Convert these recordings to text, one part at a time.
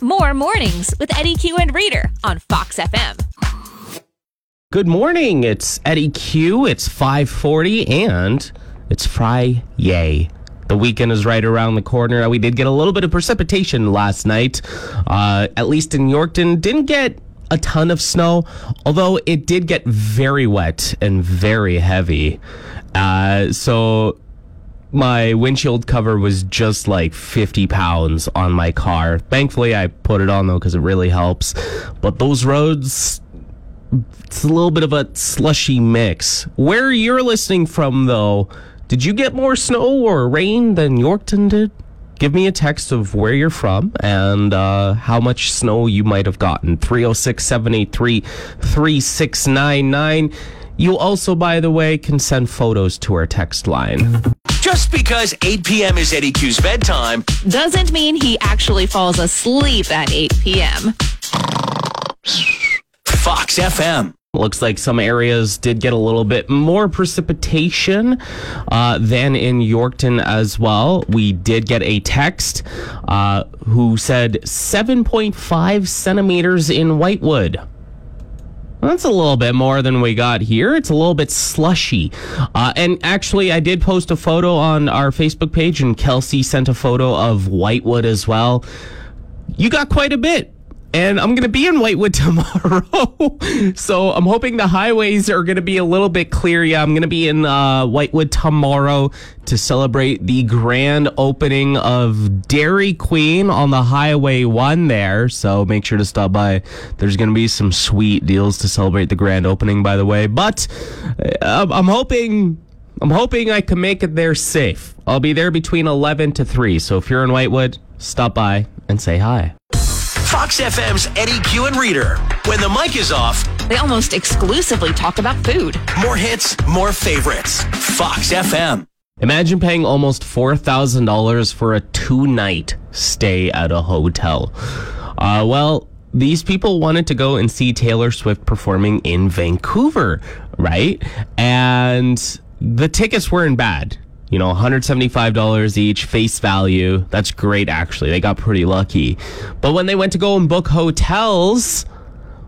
More mornings with Eddie Q and Reader on Fox FM. Good morning. It's Eddie Q. It's 5:40 and it's Fri-yay. The weekend is right around the corner. We did get a little bit of precipitation last night, at least in Yorkton. Didn't get a ton of snow, although it did get very wet and very heavy. So my windshield cover was just like 50 pounds on my car. Thankfully, I put it on, though, because it really helps. But those roads, it's a little bit of a slushy mix. Where you're listening from, though, did you get more snow or rain than Yorkton did? Give me a text of where you're from and how much snow you might have gotten. 306-783-3699. You also, by the way, can send photos to our text line. Just because 8 p.m. is Eddie Q's bedtime doesn't mean he actually falls asleep at 8 p.m. Fox FM. Looks like some areas did get a little bit more precipitation than in Yorkton as well. We did get a text who said 7.5 centimeters in Whitewood. That's a little bit more than we got here. It's a little bit slushy. And actually, I did post a photo on our Facebook page, and Kelsey sent a photo of Whitewood as well. You got quite a bit. And I'm going to be in Whitewood tomorrow, so I'm hoping the highways are going to be a little bit clear. Yeah, I'm going to be in Whitewood tomorrow to celebrate the grand opening of Dairy Queen on the Highway 1 there, so make sure to stop by. There's going to be some sweet deals to celebrate the grand opening, by the way, but I'm hoping I can make it there safe. I'll be there between 11 to 3, so if you're in Whitewood, stop by and say hi. Fox FM's Eddie Q and Reader. When the mic is off, they almost exclusively talk about food. More hits, more favorites. Fox FM. Imagine paying almost $4,000 for a 2-night stay at a hotel. Well, these people wanted to go and see Taylor Swift performing in Vancouver, right? And the tickets weren't bad. You know, $175 each, face value. That's great, actually. They got pretty lucky. But when they went to go and book hotels,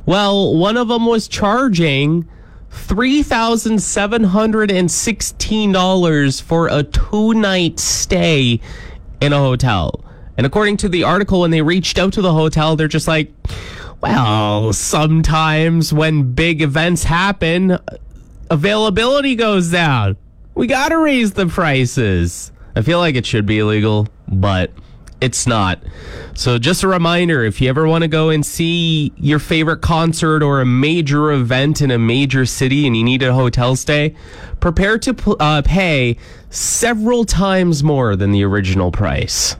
well, one of them was charging $3,716 for a 2-night stay in a hotel. And according to the article, when they reached out to the hotel, they're just like, well, sometimes when big events happen, availability goes down. We gotta raise the prices. I feel like it should be illegal, but it's not. So just a reminder, if you ever want to go and see your favorite concert or a major event in a major city and you need a hotel stay, prepare to pay several times more than the original price.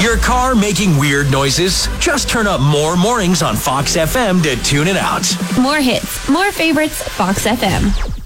Your car making weird noises? Just turn up more mornings on Fox FM to tune it out. More hits, more favorites, Fox FM.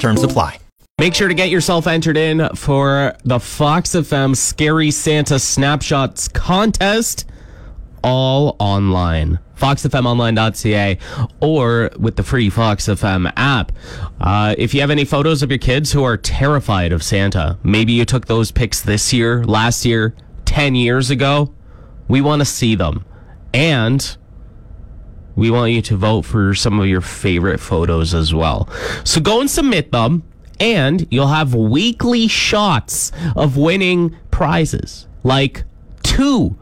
Terms apply. Make sure to get yourself entered in for the Fox FM Scary Santa Snapshots contest, all online. foxfmonline.ca or with the free Fox FM app. If you have any photos of your kids who are terrified of Santa, maybe you took those pics this year, last year, 10 years ago, we want to see them. And we want you to vote for some of your favorite photos as well. So go and submit them, and you'll have weekly shots of winning prizes, like 2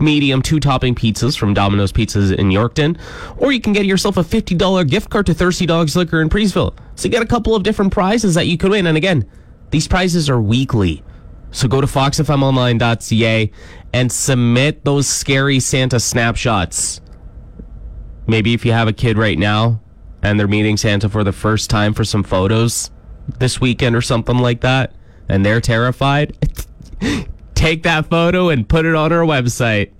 medium two-topping pizzas from Domino's Pizzas in Yorkton, or you can get yourself a $50 gift card to Thirsty Dogs Liquor in Preeceville. So you get a couple of different prizes that you could win. And again, these prizes are weekly. So go to foxfmonline.ca and submit those scary Santa snapshots. Maybe if you have a kid right now and they're meeting Santa for the first time for some photos this weekend or something like that, and they're terrified, take that photo and put it on our website.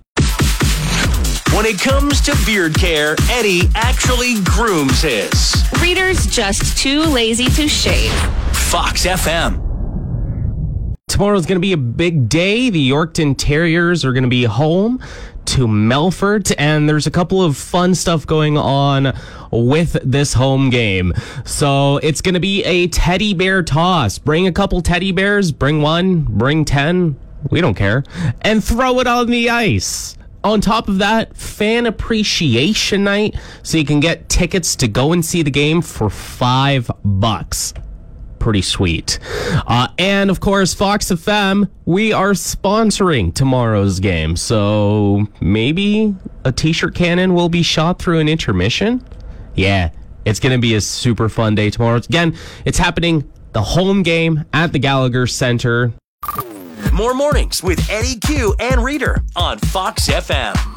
When it comes to beard care, Eddie actually grooms his. Reader's just too lazy to shave. Fox FM. Tomorrow's going to be a big day. The Yorkton Terriers are going to be home to Melfort, and there's a couple of fun stuff going on with this home game. So it's going to be a teddy bear toss. Bring a couple teddy bears, bring one, bring 10, we don't care, and throw it on the ice. On top of that, fan appreciation night, so you can get tickets to go and see the game for $5. Pretty sweet. And of course, Fox FM, we are sponsoring tomorrow's game. So maybe a t-shirt cannon will be shot through an intermission. Yeah, it's going to be a super fun day tomorrow. Again, it's happening, the home game at the Gallagher Center. More mornings with Eddie Q and Reader on Fox FM.